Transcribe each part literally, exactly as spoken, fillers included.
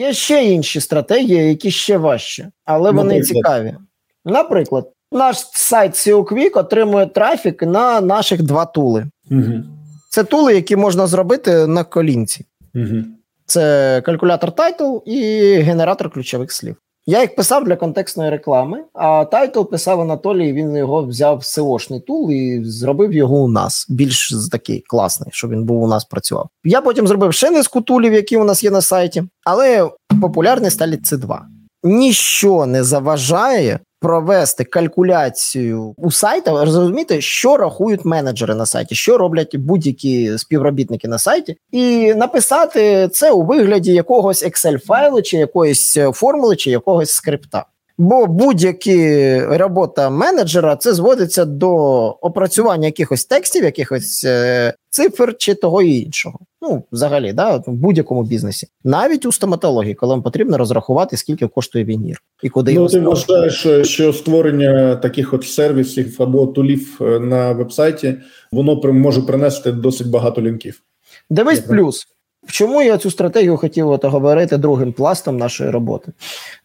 Є ще інші стратегії, які ще важчі, але вони Наприклад. цікаві. Наприклад, наш сайт SEOQuick отримує трафік на наших два тули. Угу. Це тули, які можна зробити на колінці. Угу. Це калькулятор тайтл і генератор ключових слів. Я їх писав для контекстної реклами, а тайтл писав Анатолій, він його взяв сеошний тул і зробив його у нас. Більш такий класний, щоб він був у нас працював. Я потім зробив ще низку тулів, які у нас є на сайті, але популярні стали ці два. Ніщо не заважає провести калькуляцію у сайті, розуміти, що рахують менеджери на сайті, що роблять будь-які співробітники на сайті, і написати це у вигляді якогось Excel-файлу, чи якоїсь формули, чи якогось скрипта. Бо будь-яка робота менеджера, це зводиться до опрацювання якихось текстів, якихось е- цифр, чи того і іншого. Ну, взагалі, да, в будь-якому бізнесі. Навіть у стоматології, коли вам потрібно розрахувати, скільки коштує вінір. І куди ну, ти вважаєш, що створення таких от сервісів або тулів на вебсайті, воно може принести досить багато лінків? Дивись я плюс. Чому я цю стратегію хотів от говорити другим пластом нашої роботи,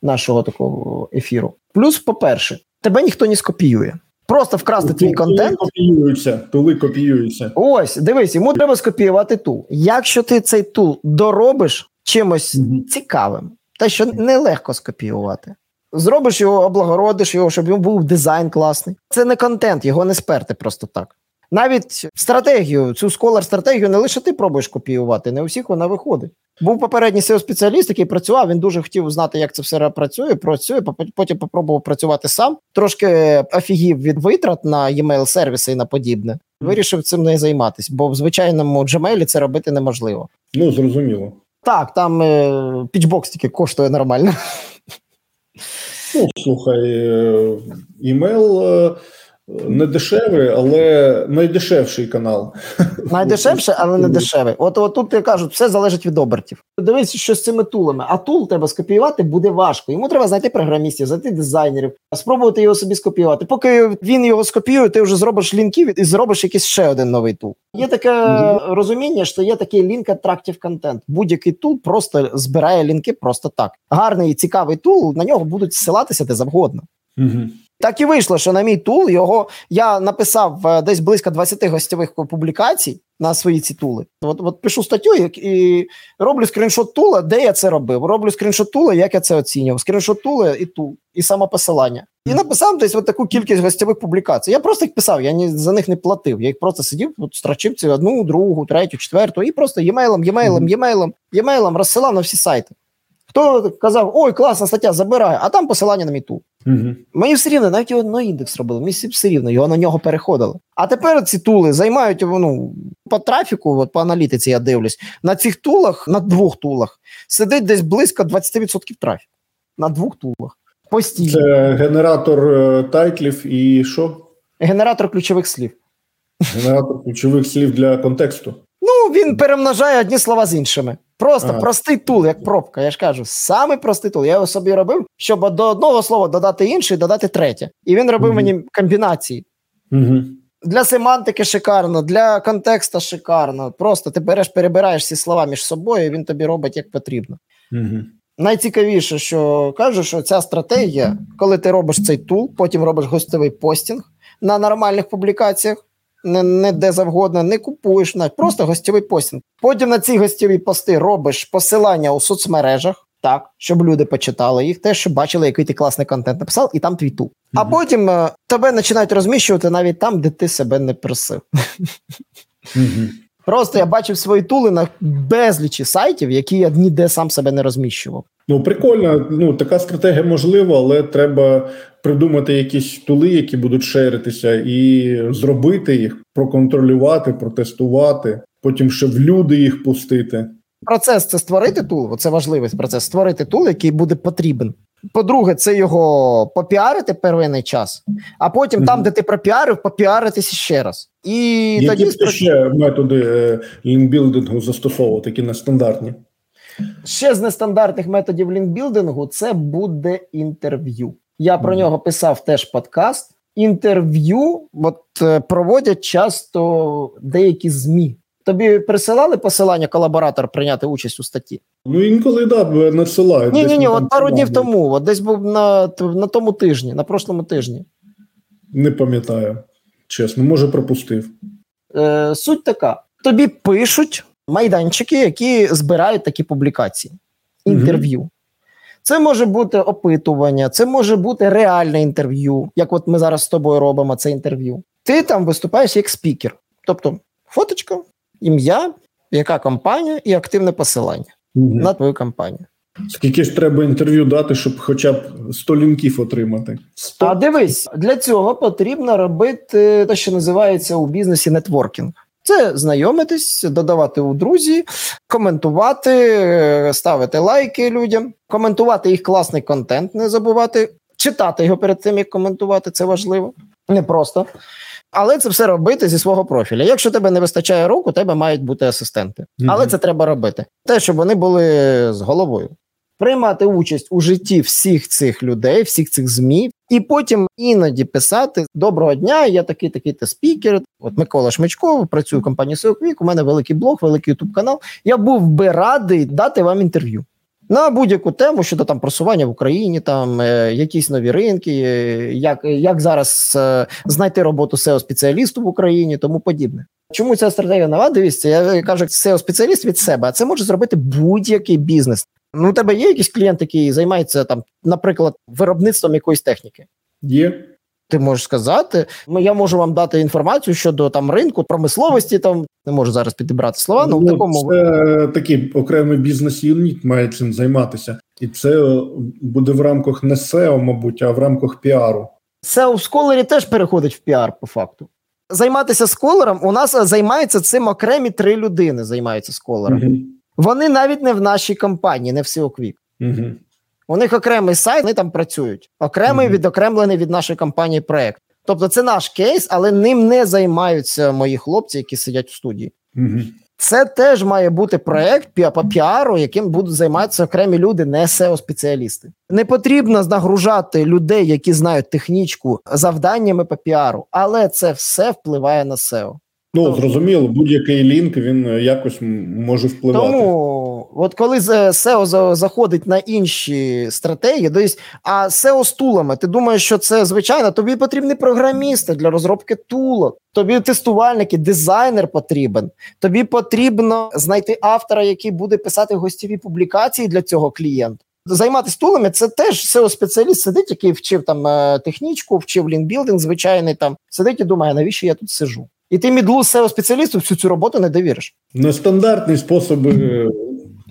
нашого такого ефіру? Плюс, по-перше, тебе ніхто не скопіює. Просто вкрасти твій контент. Тули копіюються, тули копіюються. Ось, дивись, йому треба скопіювати тул. Якщо ти цей тул доробиш чимось mm-hmm. цікавим, те, що нелегко скопіювати, зробиш його, облагородиш його, щоб йому був дизайн класний. Це не контент, його не сперти просто так. Навіть стратегію, цю сколар-стратегію не лише ти пробуєш копіювати, не у всіх вона виходить. Був попередній сео-спеціаліст, який працював, він дуже хотів знати, як це все працює, працює, потім попробував працювати сам, трошки офігів від витрат на e-mail-сервіси і на подібне. Вирішив цим не займатися, бо в звичайному Gmail це робити неможливо. Ну, зрозуміло. Так, там е- пічбокс тільки коштує нормально. Ну, слухай, е- імейл... Е- Не дешевий, але найдешевший канал. Найдешевший, але не дешевий. От, от тут я кажу, все залежить від обертів. Дивись, що з цими тулами. А тул треба скопіювати буде важко. Йому треба знайти програмістів, знайти дизайнерів, спробувати його собі скопіювати. Поки він його скопіює, ти вже зробиш лінків і зробиш якийсь ще один новий тул. Є таке mm-hmm. розуміння, що є такий лінк-атрактив контент. Будь-який тул просто збирає лінки просто так. Гарний і цікавий тул, на нього будуть ссилатися де завгодно. Угу. Так і вийшло, що на мій тул його я написав десь близько двадцять гостьових публікацій на свої ці тули. От, от пишу статтю і роблю скріншот тула, де я це робив. Роблю скріншот тула, як я це оцінював. Скріншот тула і тул, і самопосилання. І написав десь от таку кількість гостьових публікацій. Я просто їх писав, я ні, за них не платив. Я їх просто сидів, от, строчив ці одну, другу, третю, четверту і просто емейлом, емейлом, емейлом, емейлом розсилав на всі сайти. Хто казав, ой, класна стаття, забираю, а там посилання на мій тул. Угу. Мені все рівно, навіть його на індекс робили, мені все рівно, його на нього переходили. А тепер ці тули займають, ну, по трафіку, от по аналітиці я дивлюсь, на цих тулах, на двох тулах, сидить десь близько двадцять відсотків трафіку. На двох тулах. Постійно. Це генератор тайтлів і що? Генератор ключових слів. Генератор ключових слів для контексту. Ну, він перемножає одні слова з іншими. Просто ага. простий тул, як пробка, я ж кажу, самий простий тул. Я його собі робив, щоб до одного слова додати інше і додати третє. І він робив угу. мені комбінації. Угу. Для семантики шикарно, для контекста шикарно. Просто ти береш, перебираєш всі слова між собою, і він тобі робить як потрібно. Угу. Найцікавіше, що кажу, що ця стратегія, коли ти робиш цей тул, потім робиш гостьовий постінг на нормальних публікаціях, Не, не де завгодно, не купуєш, навіть, просто гостєвий постінг. Потім на ці гостєві пости робиш посилання у соцмережах, так, щоб люди почитали їх, те, що бачили, який ти класний контент написав, і там твій тул. Mm-hmm. А потім е, тебе починають розміщувати навіть там, де ти себе не просив. Mm-hmm. Просто я бачив свої тули на безлічі сайтів, які я ніде сам себе не розміщував. Ну, прикольно. Ну, така стратегія можлива, але треба придумати якісь тули, які будуть шеритися, і зробити їх, проконтролювати, протестувати, потім ще в люди їх пустити. Процес – це створити тул, це важливий процес, створити тул, який буде потрібен. По-друге, це його попіарити первинний час, а потім mm-hmm. там, де ти пропіарив, попіаритися ще раз. І які тоді спро... ще методи лінкбілдингу застосовувати, які нестандартні? Ще з нестандартних методів лінкбілдингу це буде інтерв'ю. Я про mm-hmm. нього писав теж подкаст. Інтерв'ю от, проводять часто деякі ес-ем-і. Тобі присилали посилання колаборатор прийняти участь у статті? Ну, інколи, так, да, надсилають. Ні-ні-ні, от пару днів тому, от десь був на, на тому тижні, на прошлому тижні. Не пам'ятаю, чесно, може пропустив. Е, суть така, тобі пишуть майданчики, які збирають такі публікації, інтерв'ю. Угу. Це може бути опитування, це може бути реальне інтерв'ю, як от ми зараз з тобою робимо це інтерв'ю. Ти там виступаєш як спікер, тобто фоточка, ім'я, яка компанія і активне посилання угу. на твою компанію. Скільки ж треба інтерв'ю дати, щоб хоча б сто лінків отримати? сто А дивись, для цього потрібно робити те, що називається у бізнесі нетворкінг. Це знайомитись, додавати у друзі, коментувати, ставити лайки людям, коментувати їх класний контент, не забувати, читати його перед тим, як коментувати, це важливо, не просто. Але це все робити зі свого профіля. Якщо тебе не вистачає рук, у тебе мають бути асистенти. Mm-hmm. Але це треба робити. Те, щоб вони були з головою. Приймати участь у житті всіх цих людей, всіх цих ЗМІ, і потім іноді писати «Доброго дня, я такий-такий-то спікер, от Микола Шмичков, працюю в компанії SEOQuick, у мене великий блог, великий ютуб-канал. Я був би радий дати вам інтерв'ю». На будь-яку тему щодо там просування в Україні, там е, якісь нові ринки, е, як, як зараз е, знайти роботу сео-спеціалісту в Україні, тому подібне. Чому ця стратегія нова? Дивіться, я кажу, сео-спеціаліст від себе, а це може зробити будь-який бізнес. Ну, у тебе є якийсь клієнт, який займається там, наприклад, виробництвом якоїсь техніки? Є. Ти можеш сказати, я можу вам дати інформацію щодо там ринку, промисловості, там не можу зараз підібрати слова, ну, але в такому... Це такий окремий бізнес-юніт має цим займатися. І це буде в рамках не сео, мабуть, а в рамках піару. сео в сколері теж переходить в піар, по факту. Займатися сколером, у нас займається цим окремі три людини займаються сколером. Угу. Вони навіть не в нашій компанії, не в SEOQuick. Угу. У них окремий сайт, вони там працюють. Окремий, mm-hmm. відокремлений від нашої компанії проект. Тобто це наш кейс, але ним не займаються мої хлопці, які сидять у студії. Mm-hmm. Це теж має бути проект по піару, яким будуть займатися окремі люди, не сео-спеціалісти. Не потрібно нагружати людей, які знають технічку, завданнями по піару, але це все впливає на сео. Ну, зрозуміло, будь-який лінк, він якось може впливати. Тому, от коли сео заходить на інші стратегії, то є, а сео з тулами, ти думаєш, що це звичайно, тобі потрібні програмісти для розробки тулок, тобі тестувальники, дизайнер потрібен, тобі потрібно знайти автора, який буде писати гостєві публікації для цього клієнта. Займатися тулами, це теж сео-спеціаліст сидить, який вчив там технічку, вчив лінкбілдинг, звичайний там, сидить і думає, навіщо я тут сижу. І ти мідлу сео-спеціалісту всю цю роботу не довіриш. Нестандартні способи...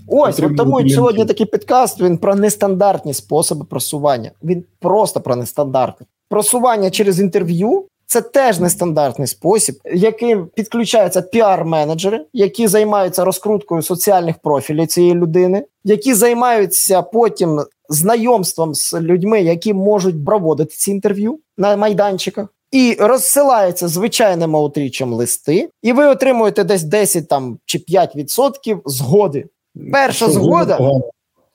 Ось, от тому і сьогодні такий підкаст, він про нестандартні способи просування. Він просто про нестандартні. Просування через інтерв'ю – це теж нестандартний спосіб, яким підключаються піар-менеджери, які займаються розкруткою соціальних профілів цієї людини, які займаються потім знайомством з людьми, які можуть проводити ці інтерв'ю на майданчиках. І розсилається звичайним аутрічем листи, і ви отримуєте десь десять там, чи п'ять відсотків згоди. Перша згода,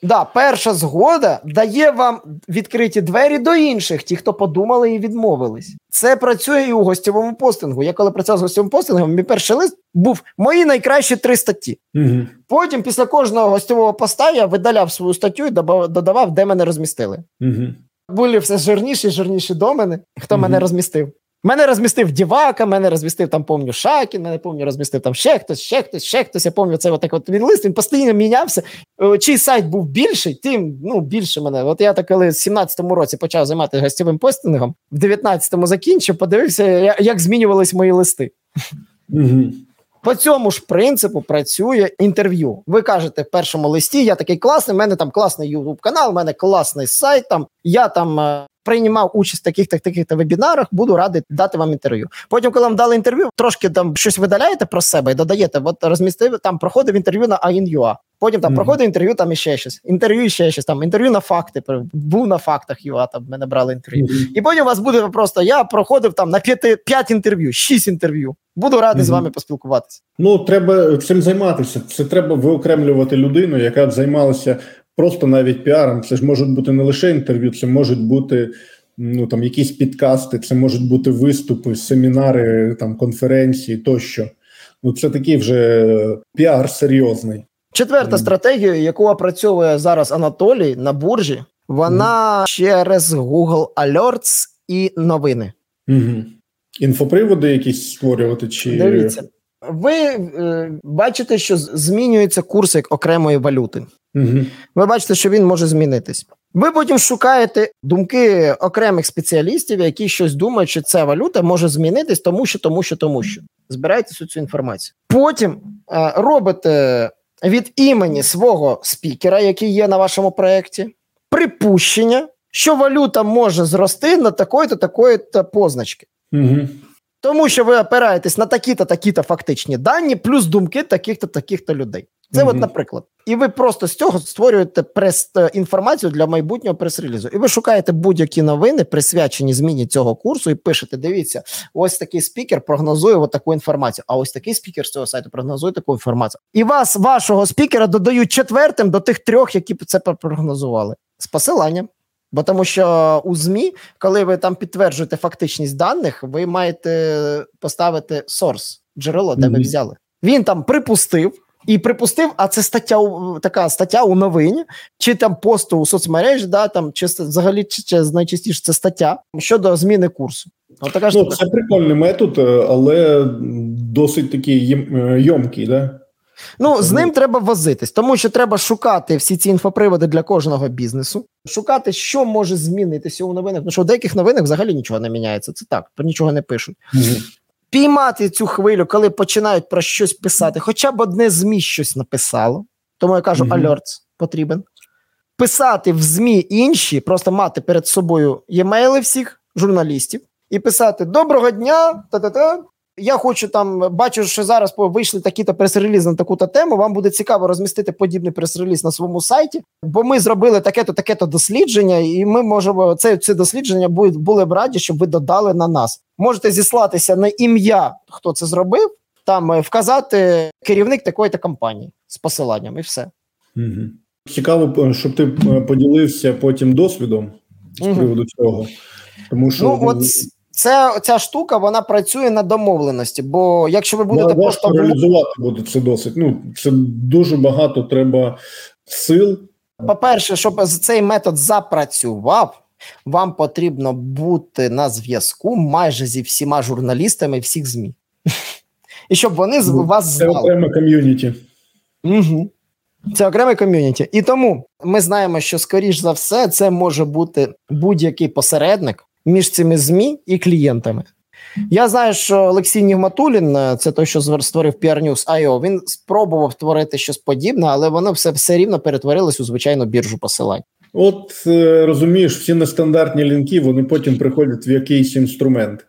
да, перша згода дає вам відкриті двері до інших, ті, хто подумали і відмовились. Це працює і у гостєвому постингу. Я коли працював з гостєвим постингом, мій перший лист був «Мої найкращі три статті». Угу. Потім після кожного гостєвого поста я видаляв свою статтю і додавав, де мене розмістили. Угу. Були все жирніші і жирніші до мене, хто mm-hmm. мене розмістив. Мене розмістив Дівака, мене розмістив, там, помню, Шакін, мене, помню, розмістив там ще хтось, ще хтось, ще хтось. Я помню, це отак от він лист, він постійно мінявся. Чий сайт був більший, тим, ну, більше мене. От я так, коли в сімнадцятому році почав займатися гостєвим постингом, в дев'ятнадцятому закінчив, подивився, як змінювались мої листи. Mm-hmm. По цьому ж принципу працює інтерв'ю. Ви кажете в першому листі, я такий класний, в мене там класний ютуб-канал, в мене класний сайт, там, я там е, приймав участь в таких-таких-таких-то вебінарах, буду радий дати вам інтерв'ю. Потім, коли вам дали інтерв'ю, трошки там щось видаляєте про себе і додаєте, от розмістив, там проходив інтерв'ю на ай ен ю ей, потім там mm-hmm. проходив інтерв'ю, там іще щось, інтерв'ю іще щось, там інтерв'ю на факти, був на фактах ЮА, там мене брали інтерв'ю. Mm-hmm. І потім у вас буде просто, я проходив там на п'ять інтерв'ю, шість інтерв'ю. Буду радий mm-hmm. з вами поспілкуватися. Ну, треба цим займатися. Це треба виокремлювати людину, яка б займалася просто навіть піаром. Це ж можуть бути не лише інтерв'ю, це можуть бути ну, там, якісь підкасти, це можуть бути виступи, семінари, там, конференції тощо. Ну, це такий вже піар серйозний. Четверта mm. стратегія, яку опрацьовує зараз Анатолій на біржі, вона mm. через Google Alerts і новини. Mm-hmm. Інфоприводи якісь створювати? Чи... Дивіться. Ви е, бачите, що змінюється курс як окремої валюти. Mm-hmm. Ви бачите, що він може змінитись. Ви потім шукаєте думки окремих спеціалістів, які щось думають, що ця валюта може змінитись, тому що, тому що, тому що. Збираєте всю цю інформацію. Потім е, робите від імені свого спікера, який є на вашому проєкті, припущення, що валюта може зрости на такої-то, такої-то позначки. Mm-hmm. Тому що ви опираєтесь на такі-то, такі-то фактичні дані, плюс думки таких-то, таких-то людей. Це mm-hmm. от, наприклад. І ви просто з цього створюєте прес, інформацію для майбутнього прес-релізу. І ви шукаєте будь-які новини, присвячені зміні цього курсу, і пишете, дивіться, ось такий спікер прогнозує от таку інформацію, а ось такий спікер з цього сайту прогнозує таку інформацію. І вас, вашого спікера, додають четвертим до тих трьох, які це прогнозували. З посиланням. Бо тому що у ЗМІ, коли ви там підтверджуєте фактичність даних, ви маєте поставити source, джерело, де mm-hmm. ви взяли. Він там припустив, і припустив, а це стаття, така стаття у новині, чи там посту у соцмережі, да, там, чи взагалі чи, чи, найчастіше це стаття щодо зміни курсу. От така, ну, це прикольний метод, але досить такий ємкий, да? Ну, з ним треба возитись, тому що треба шукати всі ці інфоприводи для кожного бізнесу, шукати, що може змінитися у новинах, тому що у деяких новинах взагалі нічого не міняється, це так, про нічого не пишуть. Mm-hmm. Піймати цю хвилю, коли починають про щось писати, хоча б одне ЗМІ щось написало, тому я кажу, mm-hmm. alerts потрібен. Писати в ЗМІ інші, просто мати перед собою емейли всіх журналістів і писати «Доброго дня!», та-та-та. Я хочу там, бачу, що зараз вийшли такі-то прес-реліз на таку-то тему, вам буде цікаво розмістити подібний прес-реліз на своєму сайті, бо ми зробили таке-то, таке-то дослідження, і ми можемо, це, це дослідження були, були б раді, щоб ви додали на нас. Можете зіслатися на ім'я, хто це зробив, там вказати керівник такої-то компанії з посиланням, і все. Угу. Цікаво, щоб ти поділився потім досвідом з угу. приводу цього. Тому що... Ну, от... Це, ця штука, вона працює на домовленості, бо якщо ви будете Бо, просто... реалізувати буде це досить. Ну, це дуже багато треба сил. По-перше, щоб цей метод запрацював, вам потрібно бути на зв'язку майже зі всіма журналістами всіх ЗМІ. І щоб вони з вас знали. Це окреме ком'юніті. Угу. Це окреме ком'юніті. І тому ми знаємо, що, скоріш за все, це може бути будь-який посередник між цими ЗМІ і клієнтами. Я знаю, що Олексій Нігматулін, це той, що створив пі ар News точка ай о, він спробував творити щось подібне, але воно все, все рівно перетворилось у звичайну біржу посилань. От, розумієш, всі нестандартні лінки, вони потім приходять в якийсь інструмент.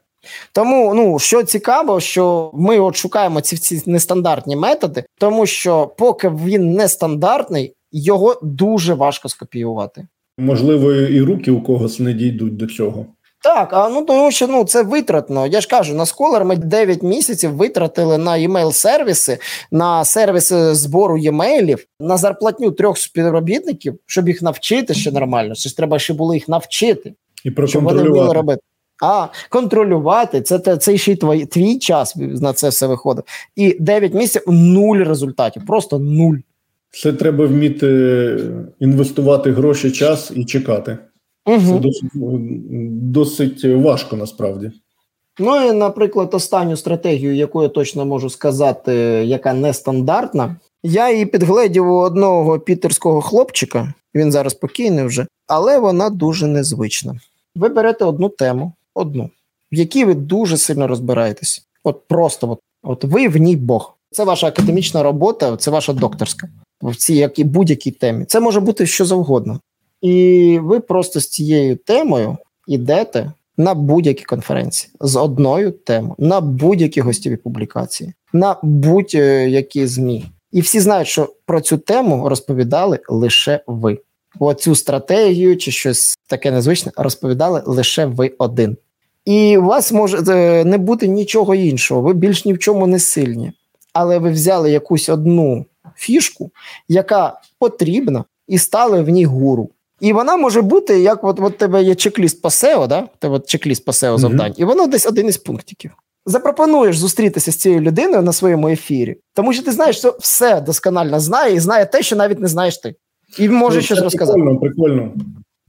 Тому, ну, що цікаво, що ми от шукаємо ці, ці нестандартні методи, тому що поки він нестандартний, його дуже важко скопіювати. Можливо, і руки у когось не дійдуть до цього. Так, а ну тому що ну це витратно. Я ж кажу, на Scholar ми дев'ять місяців витратили на імейл-сервіси, на сервіси збору імейлів, на зарплатню трьох співробітників, щоб їх навчити ще нормально. Це ж треба ще було їх навчити. І проконтролювати. Щоб вони вміли робити. А, контролювати, це, це, це ще й твій, твій час на це все виходить. І дев'ять місяців нуль результатів, просто нуль. Це треба вміти інвестувати гроші, час і чекати. Угу. Це досить, досить важко насправді. Ну і, наприклад, останню стратегію, яку я точно можу сказати, яка нестандартна, я її підгледів у одного пітерського хлопчика, він зараз покійний вже, але вона дуже незвична. Ви берете одну тему, одну, в якій ви дуже сильно розбираєтесь. От просто, от, от ви в ній Бог. Це ваша академічна робота, це ваша докторська. В цій якій, будь-якій темі. Це може бути що завгодно. І ви просто з цією темою йдете на будь-які конференції. З одною темою. На будь-які гостєві публікації. На будь-які ЗМІ. І всі знають, що про цю тему розповідали лише ви. Оцю стратегію чи щось таке незвичне розповідали лише ви один. І у вас може не бути нічого іншого. Ви більш ні в чому не сильні. Але ви взяли якусь одну фішку, яка потрібна, і стали в ній гуру. І вона може бути, як от, от тебе є чек-ліст по сео, да? Тебе чек-ліст по сео завдань, mm-hmm. і воно десь один із пунктиків. запропонуєш зустрітися з цією людиною на своєму ефірі. Тому що ти знаєш, що все досконально знає, і знає те, що навіть не знаєш ти. І може щось розказати. Прикольно, прикольно.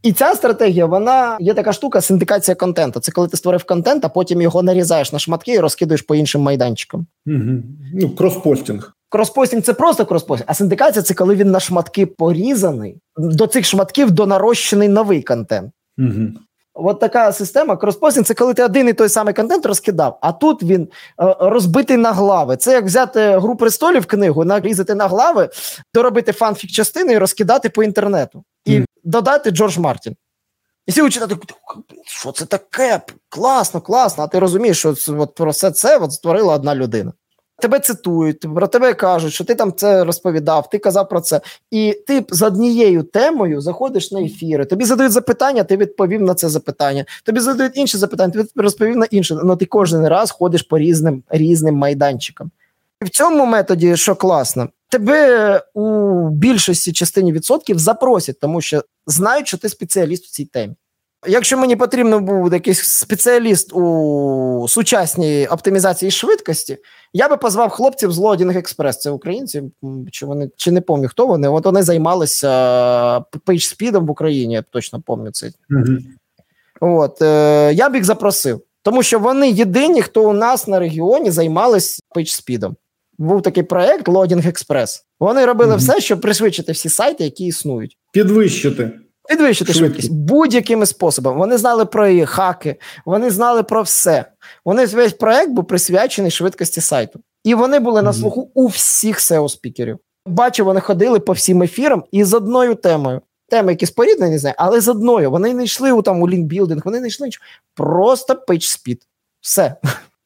І ця стратегія, вона, є така штука, синдикація контенту. Це коли ти створив контент, а потім його нарізаєш на шматки і розкидаєш по іншим майданчикам. Угу. Ну, кроспостінг. Кроспостінг – це просто кроспостінг, а синдикація – це коли він на шматки порізаний, до цих шматків донарощений новий контент. Угу. От така система. Кроспостінг – це коли ти один і той самий контент розкидав, а тут він е, розбитий на глави. Це як взяти «Гру престолів» книгу, нарізати на глави, доробити фанфік-частини і розкидати по інтернету. І mm. додати Джордж Мартін. І всі читати, що це таке? Класно, класно. А ти розумієш, що от про все це от створила одна людина. Тебе цитують, про тебе кажуть, що ти там це розповідав, ти казав про це. І ти з однією темою заходиш на ефіри, тобі задають запитання, ти відповів на це запитання. Тобі задають інші запитання, ти розповів на інше. Але ти кожен раз ходиш по різним, різним майданчикам. І в цьому методі, що класно, тебе у більшості частині відсотків запросять, тому що знають, що ти спеціаліст у цій темі. Якщо мені потрібно був якийсь спеціаліст у сучасній оптимізації швидкості, я би позвав хлопців з Лодінг експрес, це українці, чи вони, чи не пам'ятаю, хто вони, от вони займалися PageSpeed-ом в Україні, я точно пам'ятаю це. Mm-hmm. От, е, я б їх запросив, тому що вони єдині, хто у нас на регіоні займалися PageSpeed-ом. Був такий проект Лодінг експрес. Вони робили mm-hmm. все, щоб пришвидшити всі сайти, які існують. Підвищити. Підвищити швидкість. швидкість будь-якими способами. Вони знали про її хаки, вони знали про все. Вони весь проект був присвячений швидкості сайту. І вони були mm-hmm. на слуху у всіх сео-спікерів. Бачу, вони ходили по всім ефірам і з одною темою. Теми, які споріднені, не знаю, але з одною. Вони не йшли у, там, у лінкбілдинг, вони не йшли нічого. Просто пейдж-спід. Все.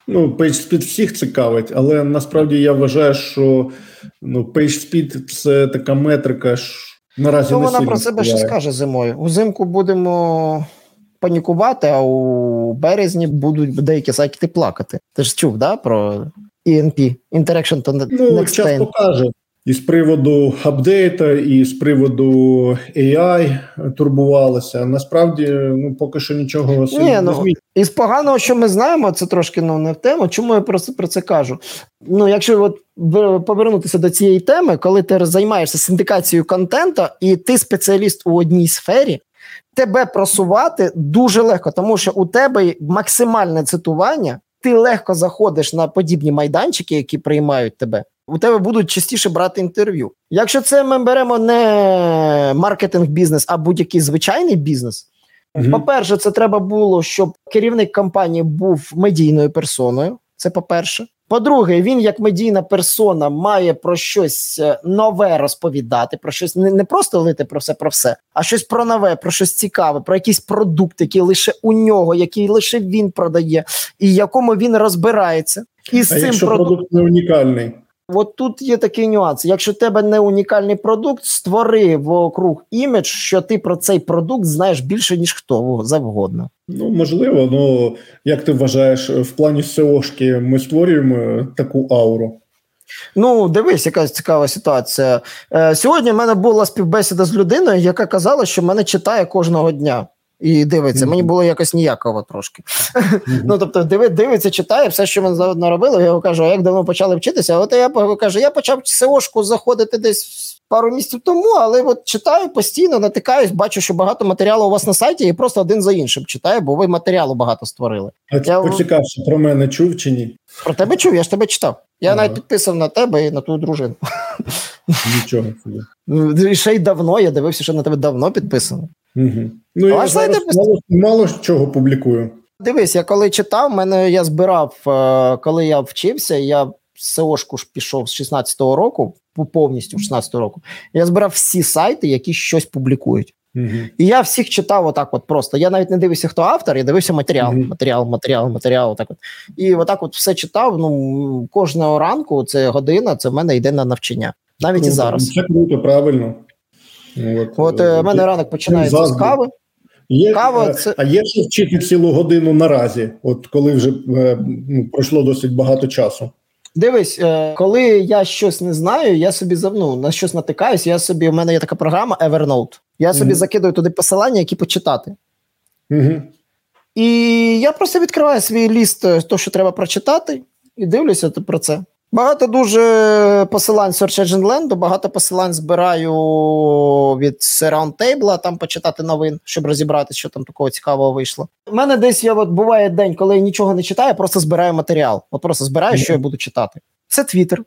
Ну, PageSpeed всіх цікавить, але насправді я вважаю, що ну, PageSpeed – це така метрика, що наразі ну, не сильно вона про себе ще скаже зимою. Узимку будемо панікувати, а у березні будуть деякі сайти плакати. Ти ж чув, да, про і ен пі, Interaction to Next Ну, Next час покаже. І з приводу апдейта, і з приводу ей ай турбувалися. Насправді, ну, поки що нічого сильно не змінюється. Ну, із поганого, що ми знаємо, це трошки ну, не в тему. Чому я просто про це кажу? Ну, якщо от повернутися до цієї теми, коли ти займаєшся синдикацією контенту, і ти спеціаліст у одній сфері, тебе просувати дуже легко, тому що у тебе максимальне цитування, ти легко заходиш на подібні майданчики, які приймають тебе. У тебе будуть частіше брати інтерв'ю. Якщо це ми беремо не маркетинг-бізнес, а будь-який звичайний бізнес, mm-hmm. по-перше, це треба було, щоб керівник компанії був медійною персоною, це по-перше. По-друге, він як медійна персона має про щось нове розповідати, про щось не, не просто лити про все, про все, а щось про нове, про щось цікаве, про якийсь продукт, який лише у нього, який лише він продає, і якому він розбирається. І з а цим якщо продукт, продукт не унікальний? От тут є такий нюанс. Якщо в тебе не унікальний продукт, створи вокруг імідж, що ти про цей продукт знаєш більше, ніж хто завгодно. Ну, можливо, ну, як ти вважаєш, в плані сеошки ми створюємо таку ауру? Ну, дивись, яка цікава ситуація. Е, сьогодні в мене була співбесіда з людиною, яка казала, що мене читає кожного дня. І дивиться, mm-hmm. мені було якось ніяково трошки. Mm-hmm. Ну, тобто, диви, дивиться, читає, все, що ми наробили, я його кажу, а як давно почали вчитися? От я кажу, я почав сеошку заходити десь пару місяців тому, але от читаю постійно, натикаюсь, бачу, що багато матеріалу у вас на сайті, і просто один за іншим читаю, бо ви матеріалу багато створили. А ти поцікався, про мене чув чи ні? Про тебе чув, я ж тебе читав. Я mm-hmm. навіть підписав на тебе і на твою дружину. Нічого. І ще й давно, я дивився, що на тебе давно підписано. Угу. Ну, я зараз мало, мало чого публікую. Дивись, я коли читав, мене я збирав, коли я вчився, я сеошку ж пішов з шістнадцятого року, повністю шістнадцятого року, я збирав всі сайти, які щось публікують. Угу. І я всіх читав отак от просто. Я навіть не дивився, хто автор, я дивився матеріал, угу. матеріал, матеріал, матеріал. Отак от. І отак от все читав, ну, кожного ранку, це година, це в мене йде на навчання. Навіть ну, і зараз. Це круто, правильно. От, От е, мене ранок починається завжди. З кави. Є, Кава, це... А є ще вчити цілу годину наразі, от коли вже е, ну, пройшло досить багато часу? Дивись, е, коли я щось не знаю, я собі ну, на щось натикаюсь, я собі, у мене є така програма Evernote, я собі mm-hmm. закидаю туди посилання, які почитати. Угу. Mm-hmm. І я просто відкриваю свій ліст, то, що треба прочитати, і дивлюся про це. Багато дуже посилань Search Engine Land, багато посилань збираю від Round Table, там почитати новин, щоб розібрати, що там такого цікавого вийшло. У мене десь є, от, буває день, коли я нічого не читаю, я просто збираю матеріал. От просто збираю, що я буду читати. Це Twitter.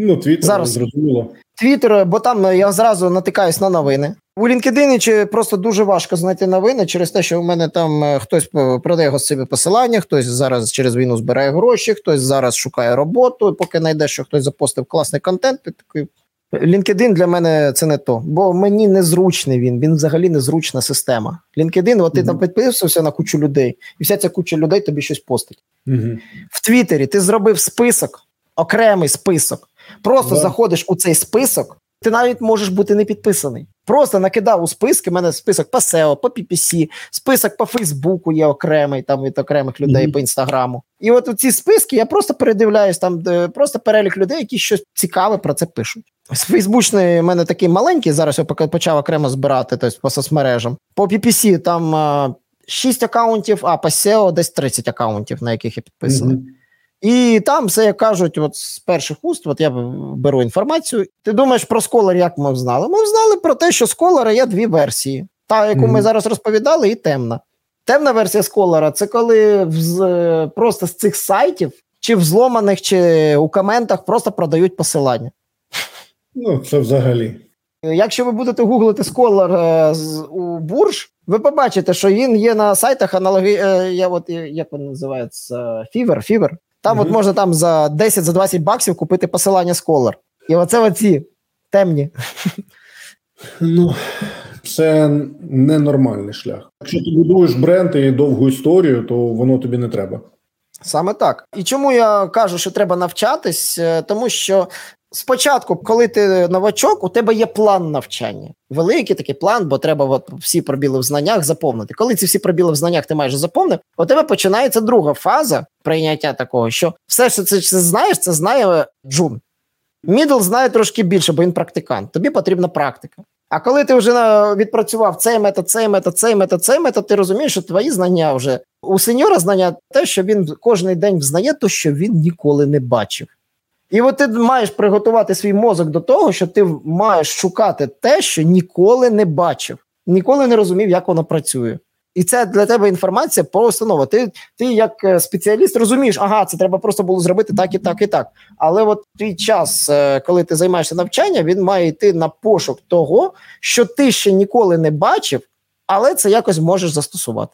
Ну, Twitter, зараз зрозуміло. Twitter, бо там я зразу натикаюсь на новини. У LinkedIn просто дуже важко знайти новини через те, що у мене там хтось продає гостєві посилання, хтось зараз через війну збирає гроші, хтось зараз шукає роботу, поки знайде, що хтось запостив класний контент. Такий. LinkedIn для мене це не то, бо мені незручний він, він взагалі незручна система. LinkedIn, от ти mm-hmm. там підписався на кучу людей, і вся ця куча людей тобі щось постить. Mm-hmm. В Твіттері ти зробив список, окремий список, просто yeah. заходиш у цей список, ти навіть можеш бути не підписаний. Просто накидав у списки, в мене список по сео, по пі пі сі, список по Фейсбуку є окремий, там від окремих людей mm-hmm. по Інстаграму. І от у ці списки я просто передивляюсь, там де, просто перелік людей, які щось цікаве про це пишуть. Фейсбучний в мене такий маленький, зараз я почав окремо збирати, тобто по соцмережам. По пі пі сі там а, шість акаунтів, а по сео десь тридцять акаунтів, на яких я підписаний. Mm-hmm. І там все, як кажуть, от з перших уст, от я беру інформацію. Ти думаєш про Scholar, як ми знали? Ми знали про те, що Scholar є дві версії. Та, яку mm-hmm. ми зараз розповідали, і темна. Темна версія Scholar – це коли вз... просто з цих сайтів, чи взломаних, чи у коментах, просто продають посилання. Ну, це взагалі. Якщо ви будете гуглити Scholar з... у бурж, ви побачите, що він є на сайтах аналогі... Я от, як він називається? Fiverr, Fiverr. Там mm-hmm. от можна там за десять-двадцять баксів купити посилання Scholar. І оце оці темні. Ну, це ненормальний шлях. Якщо ти будуєш бренд і довгу історію, то воно тобі не треба. Саме так. І чому я кажу, що треба навчатись? Тому що спочатку, коли ти новачок, у тебе є план навчання. Великий такий план, бо треба от всі пробіли в знаннях заповнити. Коли ці всі пробіли в знаннях ти майже заповнив, у тебе починається друга фаза прийняття такого, що все, що ти знаєш, це знає джун. Мідл знає трошки більше, бо він практикант. Тобі потрібна практика. А коли ти вже відпрацював цей метод, цей метод, цей метод, цей метод, ти розумієш, що твої знання вже... У сеньора знання те, що він кожен день взнає те, що він ніколи не бачив. І от ти маєш приготувати свій мозок до того, що ти маєш шукати те, що ніколи не бачив, ніколи не розумів, як воно працює. І це для тебе інформація просто нова. Ти, ти як спеціаліст розумієш, ага, це треба просто було зробити так і так і так. Але от твій час, коли ти займаєшся навчанням, він має йти на пошук того, що ти ще ніколи не бачив, але це якось можеш застосувати.